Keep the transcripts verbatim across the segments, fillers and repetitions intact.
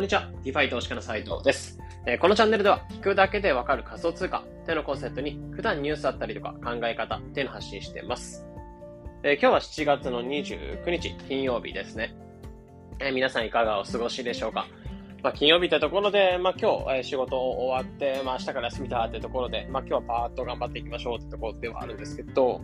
こんにちは。DeFi 投資家の斉藤です。えー、このチャンネルでは聞くだけでわかる仮想通貨っていうのをコンセプトに普段ニュースだったりとか考え方っていうのを発信しています。えー、今日はしちがつのにじゅうくにち金曜日ですね。えー、皆さんいかがお過ごしでしょうか。まあ、金曜日ってところで、まあ、今日、えー、仕事を終わって、まあ、明日から休みだってところで、まあ、今日はパーッと頑張っていきましょうってところではあるんですけど、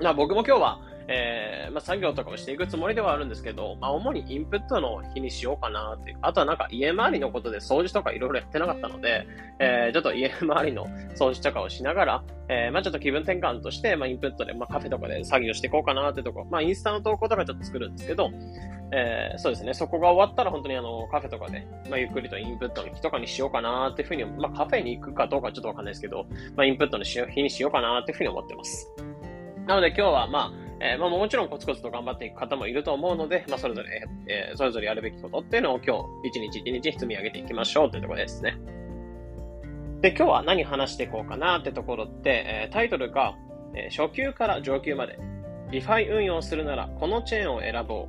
まあ、僕も今日は、えーまあ、作業とかもしていくつもりではあるんですけど、まあ、主にインプットの日にしようかなっていう。あとはなんか家周りのことで掃除とかいろいろやってなかったので、えー、ちょっと家周りの掃除とかをしながら、えーまあ、ちょっと気分転換として、まあ、インプットで、まあ、カフェとかで作業していこうかなってとこ、まあ、インスタの投稿とかちょっと作るんですけど、えー、そうですね、そこが終わったら本当にあのカフェとかで、まあ、ゆっくりとインプットの日とかにしようかなっていうふうに、まあ、カフェに行くかどうかちょっとわかんないですけど、まあ、インプットの日にしようかなっていうふうに思ってます。なので今日はまあ、えー、まあもちろんコツコツと頑張っていく方もいると思うので、まあそれぞれ、えー、それぞれやるべきことっていうのを今日一日一日積み上げていきましょうというところですね。で、今日は何話していこうかなってところって、えー、タイトルが、えー、初級から上級まで、DeFi 運用するならこのチェーンを選ぼう。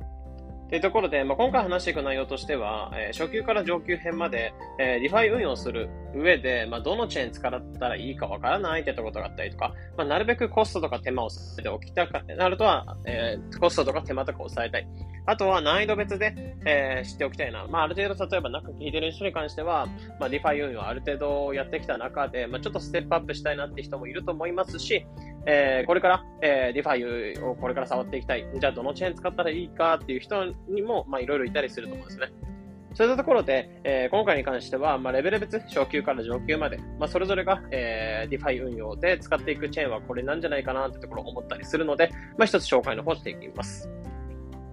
というところで、まあ、今回話していく内容としては、えー、初級から上級編まで、えー、DeFi 運用する上で、まあ、どのチェーン使ったらいいかわからないってところがあったりとか、まあ、なるべくコストとか手間を抑えておきたくなるとは、えー、コストとか手間とか抑えたい。あとは難易度別で、えー、知っておきたいな。まあ、ある程度、例えばなんか聞いてる人に関しては、まあ、DeFi 運用をある程度やってきた中で、まあ、ちょっとステップアップしたいなって人もいると思いますし、えー、これから、えー、DeFi をこれから触っていきたい。じゃあどのチェーン使ったらいいかっていう人にも、まあ、いろいろいたりすると思うんですね。そういったところで、えー、今回に関しては、まあ、レベル別、初級から上級まで、まあ、それぞれが、えー、DeFi 運用で使っていくチェーンはこれなんじゃないかなってところを思ったりするので、まあ、一つ紹介の方していきます。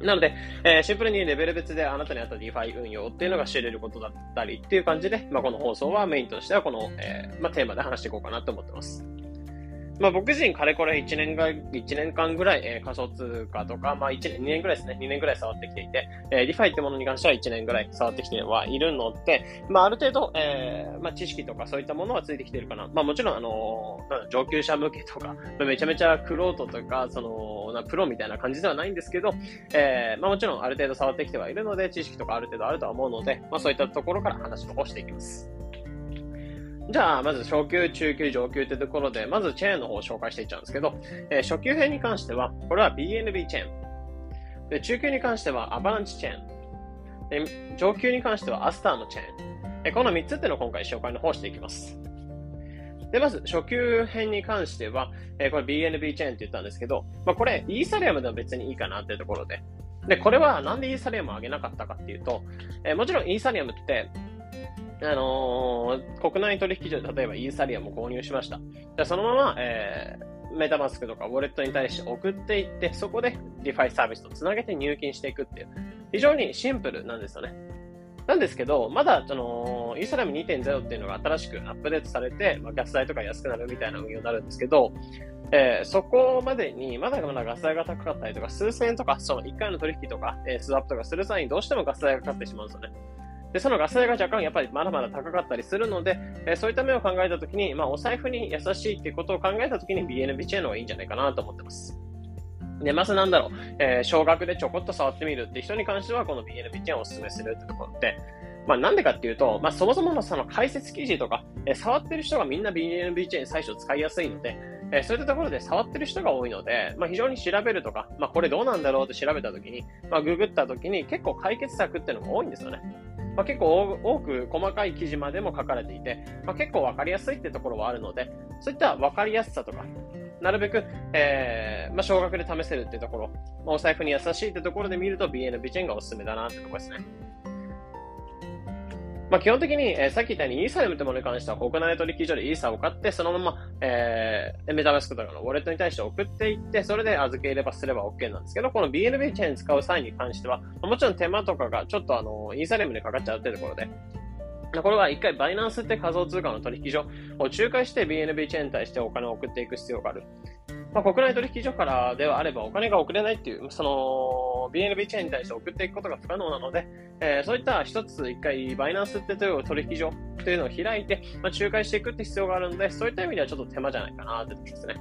なので、えー、シンプルにレベル別であなたに合った DeFi 運用っていうのが知れることだったりっていう感じで、まあ、この放送はメインとしてはこの、えーまあ、テーマで話していこうかなと思ってます。まあ、僕自身かれこれいちねんかんぐらい、えー、仮想通貨とか、まあ、いちねん、にねんぐらいですね、にねんぐらい触ってきていて、えー、DeFi ってものに関してはいちねんぐらい触ってきてはいるので、まあ、ある程度、えーまあ、知識とかそういったものはついてきているかな。まあ、もちろん、あのー、上級者向けとか、めちゃめちゃクロートとか、その、なプロみたいな感じではないんですけど、えーまあ、もちろんある程度触ってきてはいるので、知識とかある程度あるとは思うので、まあ、そういったところから話をしていきます。じゃあ、まず初級、中級、上級ってところで、まずチェーンの方を紹介していっちゃうんですけど、えー、初級編に関しては、これは ビーエヌビー チェーン。で、中級に関してはアバランチチェーン。で、上級に関してはアスターのチェーン。で、このみっつっていうのを今回紹介の方していきます。で、まず初級編に関しては、えー、これ ビーエヌビー チェーンって言ったんですけど、まあ、これイーサリアムでも別にいいかなっていうところで。で、これはなんでイーサリアムを上げなかったかっていうと、えー、もちろんイーサリアムって、あのー、国内取引所で例えばイーサリアムを購入しました。で、そのまま、えー、メタマスクとかウォレットに対して送っていって、そこで DeFi サービスとつなげて入金していくっていう、非常にシンプルなんですよね。なんですけど、まだ、あのー、イーサリアム にてんゼロ っていうのが新しくアップデートされて、まあ、ガス代とか安くなるみたいな運用になるんですけど、えー、そこまでにまだまだガス代が高かったりとか、数千円とか、そのいっかいの取引とか、えー、スワップとかする際にどうしてもガス代がかかってしまうんですよね。で、そのガス代が若干やっぱりまだまだ高かったりするので、えー、そういった面を考えたときに、まあ、お財布に優しいっていうことを考えたときに ビーエヌビー チェーンの方がいいんじゃないかなと思ってます。で、まずなんだろう、えー、少額でちょこっと触ってみるって人に関しては、この ビーエヌビー チェーンをお勧めするってところって、まあ、なんでかっていうと、まあ、そもそものその解説記事とか、えー、触ってる人がみんな ビーエヌビー チェーン最初使いやすいので、えー、そういったところで触ってる人が多いので、まあ、非常に調べるとか、まあ、これどうなんだろうって調べたときに、まあ、ググったときに結構解決策っていうのが多いんですよね。まあ、結構多く細かい記事までも書かれていて、まあ、結構わかりやすいってところはあるので、そういったわかりやすさとか、なるべく、えー、まあ、少額で試せるってところ、まあ、お財布に優しいってところで見ると ビーエヌビー チェーンがおすすめだなってところですね。まあ、基本的に、えー、さっき言ったようにイーサリアムというものに関しては国内取引所でイーサを買って、そのまま、えー、メタマスクとかのウォレットに対して送っていって、それで預ければすれば OK なんですけど、この ビーエヌビー チェーン使う際に関しては、もちろん手間とかがちょっとあのイーサリアムにかかっちゃうっていうところで、これは一回バイナンスって仮想通貨の取引所を仲介して ビーエヌビー チェーンに対してお金を送っていく必要がある。まあ、国内取引所からではあればお金が送れないっていう、その、ビーエヌビー チェーンに対して送っていくことが不可能なので、えー、そういった一つ一回バイナンスってという取引所というのを開いて、まあ、仲介していくって必要があるので、そういった意味ではちょっと手間じゃないかなってところですね。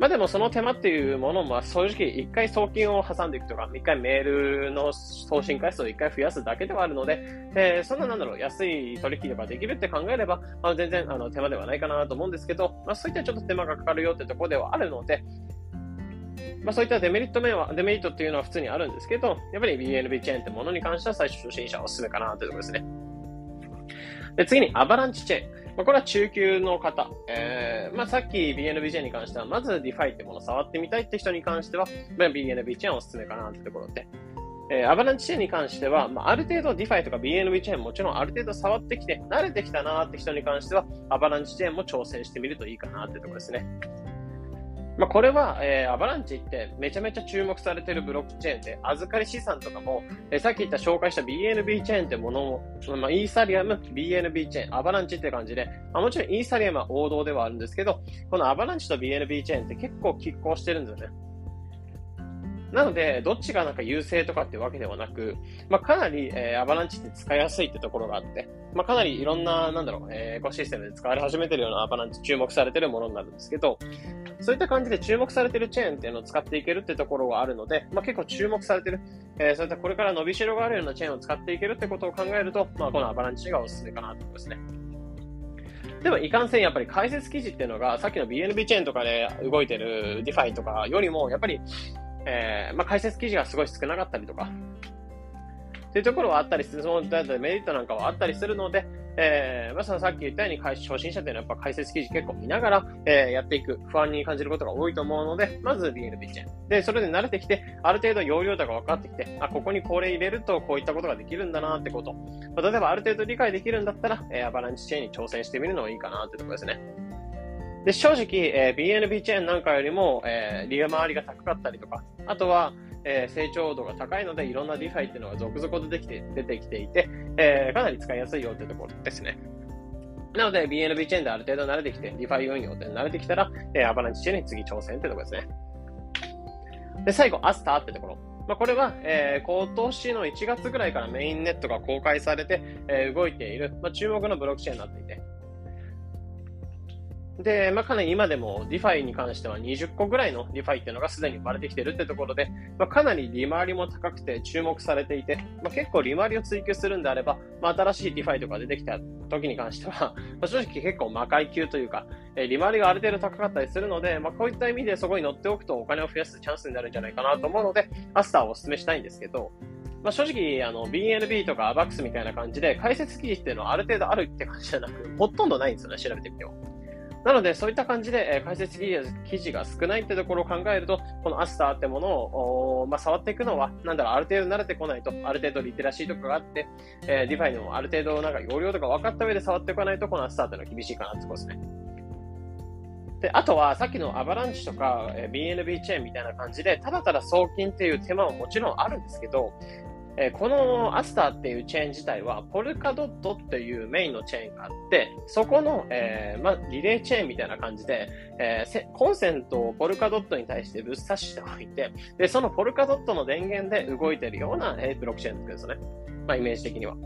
まあでもその手間っていうものも正直一回送金を挟んでいくとか、一回メールの送信回数を一回増やすだけではあるので、えー、そんななんだろう、安い取引とかできるって考えれば、まあ、全然あの手間ではないかなと思うんですけど、まあ、そういったちょっと手間がかかるよってところではあるので、まあ、そういったデメリット面は、デメリットっていうのは普通にあるんですけど、やっぱり ビーエヌビー チェーンってものに関しては最初心者はおすすめかなというところですね。で、次にアバランチチェーン。まあ、これは中級の方、えーまあ、さっき ビーエヌビー チェーンに関してはまず DeFi ってものを触ってみたいって人に関しては、まあ、ビーエヌビー チェーンおすすめかなってところで、えー、アバランチチェーンに関しては、まあ、ある程度 DeFi とか ビーエヌビー チェーンもちろんある程度触ってきて慣れてきたなって人に関してはアバランチチェーンも挑戦してみるといいかなってところですね。まあ、これは、えー、アバランチってめちゃめちゃ注目されているブロックチェーンで、預かり資産とかも、えー、さっき言った紹介した ビーエヌビー チェーンってものを、まあ、イーサリアム、ビーエヌビー チェーン、アバランチって感じで、まあ、もちろんイーサリアムは王道ではあるんですけど、このアバランチと ビーエヌビー チェーンって結構拮抗してるんですよね。なのでどっちがなんか優勢とかってわけではなく、まあ、かなり、えー、アバランチって使いやすいってところがあって、まあ、かなりいろんななんだろう、えー、エコシステムで使われ始めてるようなアバランチ注目されてるものになるんですけど、そういった感じで注目されてるチェーンっていうのを使っていけるってところがあるので、まあ、結構注目されてる、えー、そういったこれから伸びしろがあるようなチェーンを使っていけるってことを考えると、まあ、このアバランチがおすすめかなと思いますね。でもいかんせんやっぱり解説記事っていうのがさっきの ビーエヌビー チェーンとかで動いてる DeFi とかよりもやっぱりえーまあ、解説記事がすごい少なかったりとかというところはあったりする、そのメリットなんかはあったりするので、えーまあ、そのさっき言ったように初心者というのはやっぱ解説記事結構見ながら、えー、やっていく不安に感じることが多いと思うので、まず ビーエヌビー チェーンでそれで慣れてきてある程度容量とか分かってきて、あ、ここにこれ入れるとこういったことができるんだなってこと、まあ、例えばある程度理解できるんだったら、えー、アバランチチェーンに挑戦してみるのもいいかなってところですね。で、正直、えー、ビーエヌビー チェーンなんかよりも、えー、利回りが高かったりとか、あとは、えー、成長度が高いので、いろんな DeFi っていうのが続々とできて出てきていて、えー、かなり使いやすいよってところですね。なので、ビーエヌビー チェーンである程度慣れてきて、DeFi 運用で慣れてきたら、えー、アバランチチェーンに次挑戦ってところですね。で、最後、アスターってところ。まあ、これは、えー、今年のいちがつぐらいからメインネットが公開されて、えー、動いている、まあ、注目のブロックチェーンになっていて、で、まあ、かなり今でも DeFi に関してはにじゅっこぐらいの DeFi っていうのがすでに生まれてきてるってところで、まあ、かなり利回りも高くて注目されていて、まあ、結構利回りを追求するんであれば、まあ、新しい DeFi とか出てきた時に関しては、まあ、正直結構魔界級というか、えー、利回りがある程度高かったりするので、まあ、こういった意味でそこに乗っておくとお金を増やすチャンスになるんじゃないかなと思うので、アスターをお勧めしたいんですけど、まあ、正直あの ビーエヌビー とか エービーエックス みたいな感じで解説記事っていうのはある程度あるって感じじゃなく、ほとんどないんですよね、調べてみても。なのでそういった感じで、えー、解説記事が少ないってところを考えると、このアスターってものを、まあ、触っていくのはなんだろう、ある程度慣れてこないと、ある程度リテラシーとかがあって、えー、DeFi のある程度なんか容量とか分かった上で触っていかないと、このアスターってのは厳しいかなってことですね。で、あとはさっきのアバランチとか、えー、ビーエヌビー チェーンみたいな感じでただただ送金っていう手間ももちろんあるんですけど、えー、このアスターっていうチェーン自体はポルカドットっていうメインのチェーンがあって、そこの、えーま、リレーチェーンみたいな感じで、えー、コンセントをポルカドットに対してぶっ刺しておいて、でそのポルカドットの電源で動いているような、えー、ブロックチェーンですね、まあ、イメージ的には。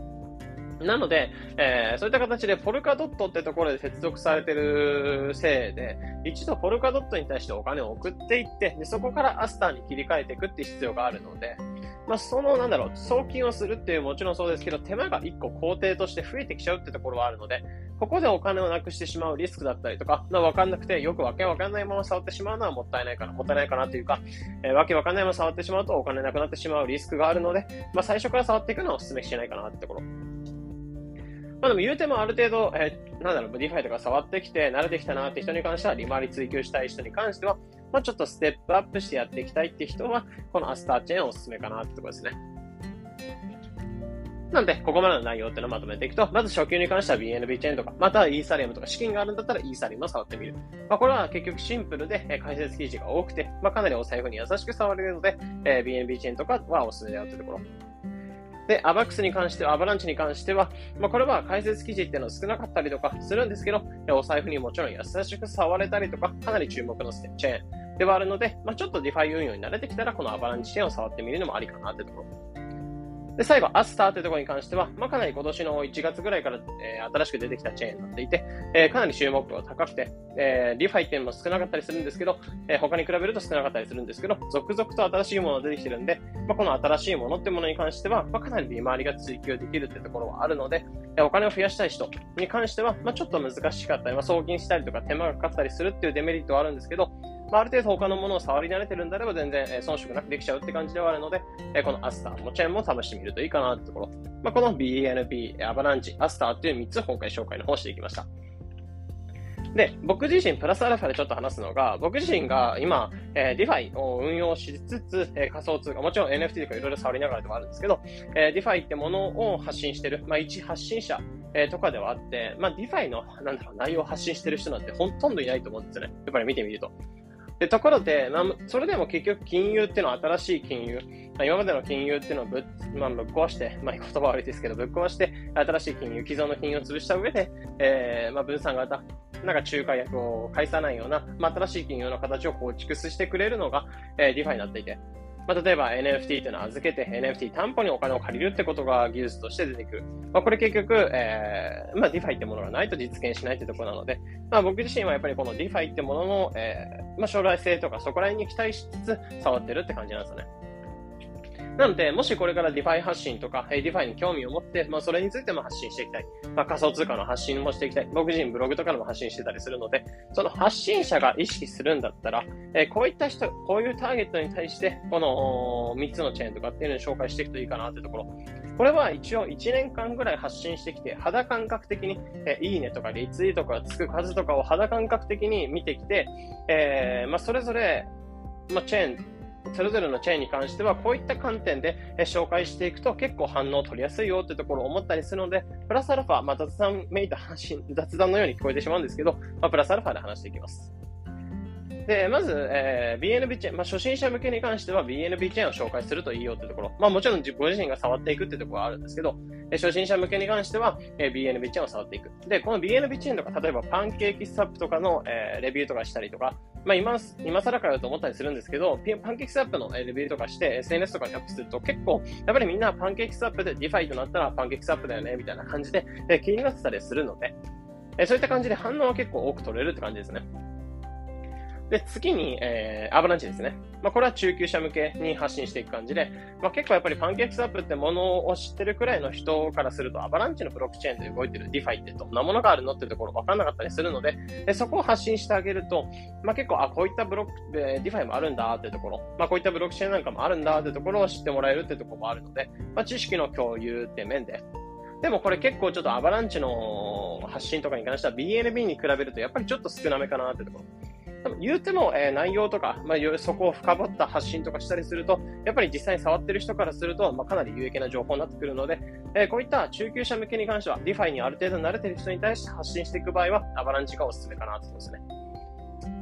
なので、えー、そういった形でポルカドットってところで接続されてるせいで、一度ポルカドットに対してお金を送っていって、でそこからアスターに切り替えていくって必要があるので、まあ、そのなんだろう、送金をするっていうもちろんそうですけど、手間がいっこ工程として増えてきちゃうってところはあるので、ここでお金をなくしてしまうリスクだったりとか、分かんなくてよくわけわかんないまま触ってしまうのはもったいないかな、もったいないかなというか、えー、わけわかんないまま触ってしまうとお金なくなってしまうリスクがあるので、まあ、最初から触っていくのはお勧めしないかなってところ。まあ、でも言うてもある程度、えー、なんだろう、DeFiとか触ってきて慣れてきたなって人に関しては、利回り追求したい人に関しては、まあ、ちょっとステップアップしてやっていきたいって人は、このアスターチェーンおすすめかなってところですね。なんでここまでの内容ってのをまとめていくと、まず初級に関しては ビーエヌビー チェーンとか、またはイーサリアムとか、資金があるんだったらイーサリアムを触ってみる。まあ、これは結局シンプルで解説記事が多くて、まあ、かなりお財布に優しく触れるので、えー、ビーエヌビー チェーンとかはおすすめだよってところ。で、アバックスに関しては、アバランチに関しては、まあ、これは解説記事っていうのは少なかったりとかするんですけど、お財布にもちろん優しく触れたりとか、かなり注目のチェーンではあるので、まあ、ちょっと DeFi 運用に慣れてきたら、このアバランチチェーンを触ってみるのもありかなってところ。で、最後、アスターというところに関しては、まあ、かなり今年のいちがつぐらいから、えー、新しく出てきたチェーンになっていて、えー、かなり注目度が高くて、えー、ディファイっていうのも少なかったりするんですけど、えー、他に比べると少なかったりするんですけど、続々と新しいものが出てきてるんで、まあ、この新しいものってものに関しては、まあ、かなり利回りが追求できるっていうところはあるので、えー、お金を増やしたい人に関しては、まあ、ちょっと難しかったり、まあ、送金したりとか手間がかかったりするっていうデメリットはあるんですけど、まあ、ある程度他のものを触り慣れてるんであれば全然遜色なくできちゃうって感じではあるので、このアスターもチェーンも試してみるといいかなってところ、まあ、この ビーエヌビー、アバランチ、アスターっていうみっつを今回紹介の方していきました。で、僕自身プラスアルファでちょっと話すのが、僕自身が今、えー、DeFi を運用しつつ、えー、仮想通貨、もちろん エヌエフティー とかいろいろ触りながらでもあるんですけど、えー、DeFi ってものを発信してる、まあ、一発信者、えー、とかではあって、まあ、DeFi のなんだろう内容を発信してる人なんてほとんどいないと思うんですよね、やっぱり見てみると。で、ところで、まあ、それでも結局金融っていうのは新しい金融、まあ、今までの金融っていうのをぶっ、まあ、ぶっ壊して、まあ、言葉悪いですけど、ぶっ壊して、新しい金融、既存の金融を潰した上で、えー、まあ、分散型、なんか仲介役を介さないような、まあ、新しい金融の形を構築してくれるのが、えー、DeFi になっていて、まあ、例えば エヌエフティー というのを預けて エヌエフティー 担保にお金を借りるってことが技術として出てくる。まあ、これ結局、えー、まあ DeFi ってものがないと実現しないってところなので、まあ、僕自身はやっぱりこの DeFi ってものの、えー、まあ、将来性とかそこら辺に期待しつつ触ってるって感じなんですよね。なので、もしこれから DeFi 発信とか、DeFi に興味を持って、まあ、それについても発信していきたい。まあ、仮想通貨の発信もしていきたい。僕自身ブログとかでも発信してたりするので、その発信者が意識するんだったら、えー、こういった人、こういうターゲットに対して、このみっつのチェーンとかっていうのを紹介していくといいかなってところ。これは一応いちねんかんぐらい発信してきて、肌感覚的に、えー、いいねとかリツイートとかつく数とかを肌感覚的に見てきて、えー、まあ、それぞれ、まあ、チェーン、それぞれのチェーンに関してはこういった観点で紹介していくと結構反応取りやすいよってところを思ったりするので、プラスアルファ、まあ、雑談めいた話、雑談のように聞こえてしまうんですけど、まあ、プラスアルファで話していきます。で、まず、えー、ビーエヌビー チェーン、まあ、初心者向けに関しては ビーエヌビー チェーンを紹介するといいよってところ、まあ、もちろんご自身が触っていくってところはあるんですけど、えー、初心者向けに関しては、えー、ビーエヌビー チェーンを触っていく。で、この ビーエヌビー チェーンとか、例えばパンケーキスタップとかの、えー、レビューとかしたりとか、まあ、今、今更からと思ったりするんですけど、パンケーキスタップのレビューとかして、エスエヌエス とかにアップすると結構、やっぱりみんなパンケーキスタップで DeFi となったらパンケーキスタップだよね、みたいな感じで、えー、気になってたりするので、えー、そういった感じで反応は結構多く取れるって感じですね。で、次に、えー、アバランチですね。まあ、これは中級者向けに発信していく感じで、まあ、結構やっぱりパンケーキスタップってものを知ってるくらいの人からすると、アバランチのブロックチェーンで動いてる DeFi ってどんなものがあるのってところ分かんなかったりするので、でそこを発信してあげると、まあ、結構、あ、こういったブロック、えー、DeFi もあるんだってところ、まあ、こういったブロックチェーンなんかもあるんだってところを知ってもらえるってところもあるので、まあ、知識の共有って面で、でもこれ結構ちょっとアバランチの発信とかに関しては ビーエヌビー に比べるとやっぱりちょっと少なめかなってところ。言うても、えー、内容とか、まあ、そこを深掘った発信とかしたりすると、やっぱり実際に触ってる人からすると、まあ、かなり有益な情報になってくるので、えー、こういった中級者向けに関しては DeFi にある程度慣れてる人に対して発信していく場合はアバランチがおすすめかなと思うんですね。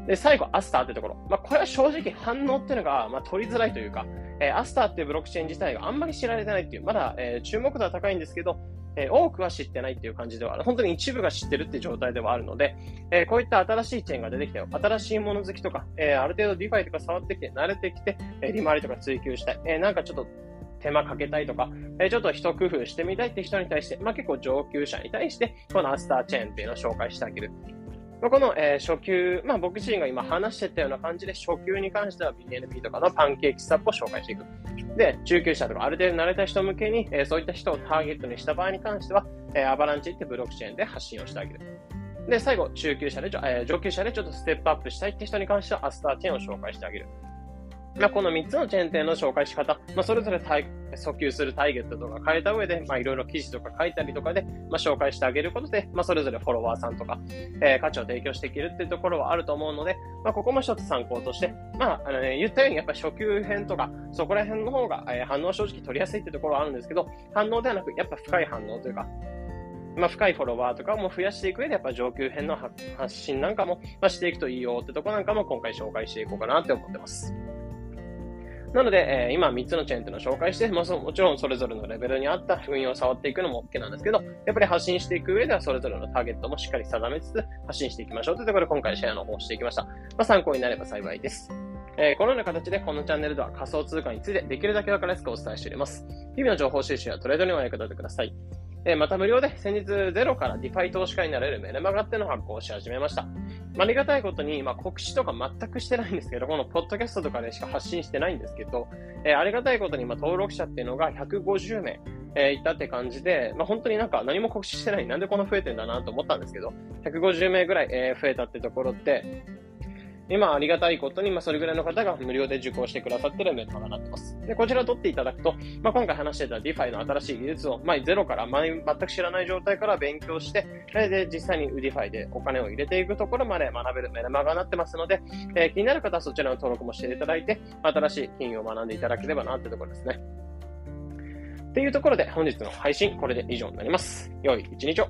で、最後、アスターってところ。まあ、これは正直反応っていうのが、まあ、取りづらいというか、えー、アスターっていうブロックチェーン自体があんまり知られてないっていう、まだ、えー、注目度は高いんですけど、えー、多くは知ってないっていう感じでは、本当に一部が知ってるって状態ではあるので、えー、こういった新しいチェーンが出てきたよ。新しいもの好きとか、えー、ある程度 DeFi とか触ってきて慣れてきて、えー、利回りとか追求したい。えー、なんかちょっと手間かけたいとか、えー、ちょっと一工夫してみたいって人に対して、まあ、結構上級者に対して、このアスターチェーンっていうのを紹介してあげる。この、えー、初級、まあ、僕自身が今話してたような感じで、初級に関しては ビーエヌピー とかのパンケーキスタップを紹介していく。で、中級者とかある程度慣れた人向けに、えー、そういった人をターゲットにした場合に関しては、えー、アバランチってブロックチェーンで発信をしてあげる。で、最後、中級者で、えー、上級者でちょっとステップアップしたいって人に関しては、アスターチェーンを紹介してあげる。まあ、このみっつのチェーン店の紹介し方、まあ、それぞれ訴求するターゲットとか変えた上で、まあ、いろいろ記事とか書いたりとかで、まあ、紹介してあげることで、まあ、それぞれフォロワーさんとか、えー、価値を提供していけるっていうところはあると思うので、まあ、ここも一つ参考として、まあ、あのね、言ったようにやっぱり初級編とか、そこら辺の方が、えー、反応正直取りやすいっていうところはあるんですけど、反応ではなく、やっぱ深い反応というか、まあ、深いフォロワーとかも増やしていく上で、やっぱ上級編の発信なんかも、まあ、していくといいよってところなんかも今回紹介していこうかなって思ってます。なので、えー、今みっつのチェーンというのを紹介して、まあ、もちろんそれぞれのレベルに合った運用を触っていくのも OK なんですけど、やっぱり発信していく上ではそれぞれのターゲットもしっかり定めつつ発信していきましょうというところで今回シェアの方をしていきました。まあ、参考になれば幸いです。えー、このような形でこのチャンネルでは仮想通貨についてできるだけ分かりやすくお伝えしております。日々の情報収集やトレードにも役立ててください。えー、また無料で先日ゼロから ディファイ 投資家になれるメルマガっての発行をし始めました。ありがたいことに、まあ、告知とか全くしてないんですけど、このポッドキャストとかでしか発信してないんですけど、えー、ありがたいことに、まあ、登録者っていうのがひゃくごじゅうめい、えー、いたって感じで、まあ、本当になんか何も告知してない、なんでこんな増えてんだなと思ったんですけど、ひゃくごじゅうめいぐらい、えー、増えたってところって、今ありがたいことに、まあ、それぐらいの方が無料で受講してくださってるメルマガになってます。で、こちら取っていただくと、まあ、今回話してた ディファイ の新しい技術を、まあ、ゼロから全く知らない状態から勉強して、で、実際に ディファイ でお金を入れていくところまで学べるメルマガになってますので、えー、気になる方はそちらの登録もしていただいて、新しい金融を学んでいただければなってところですね。っていうところで本日の配信、これで以上になります。良い一日を。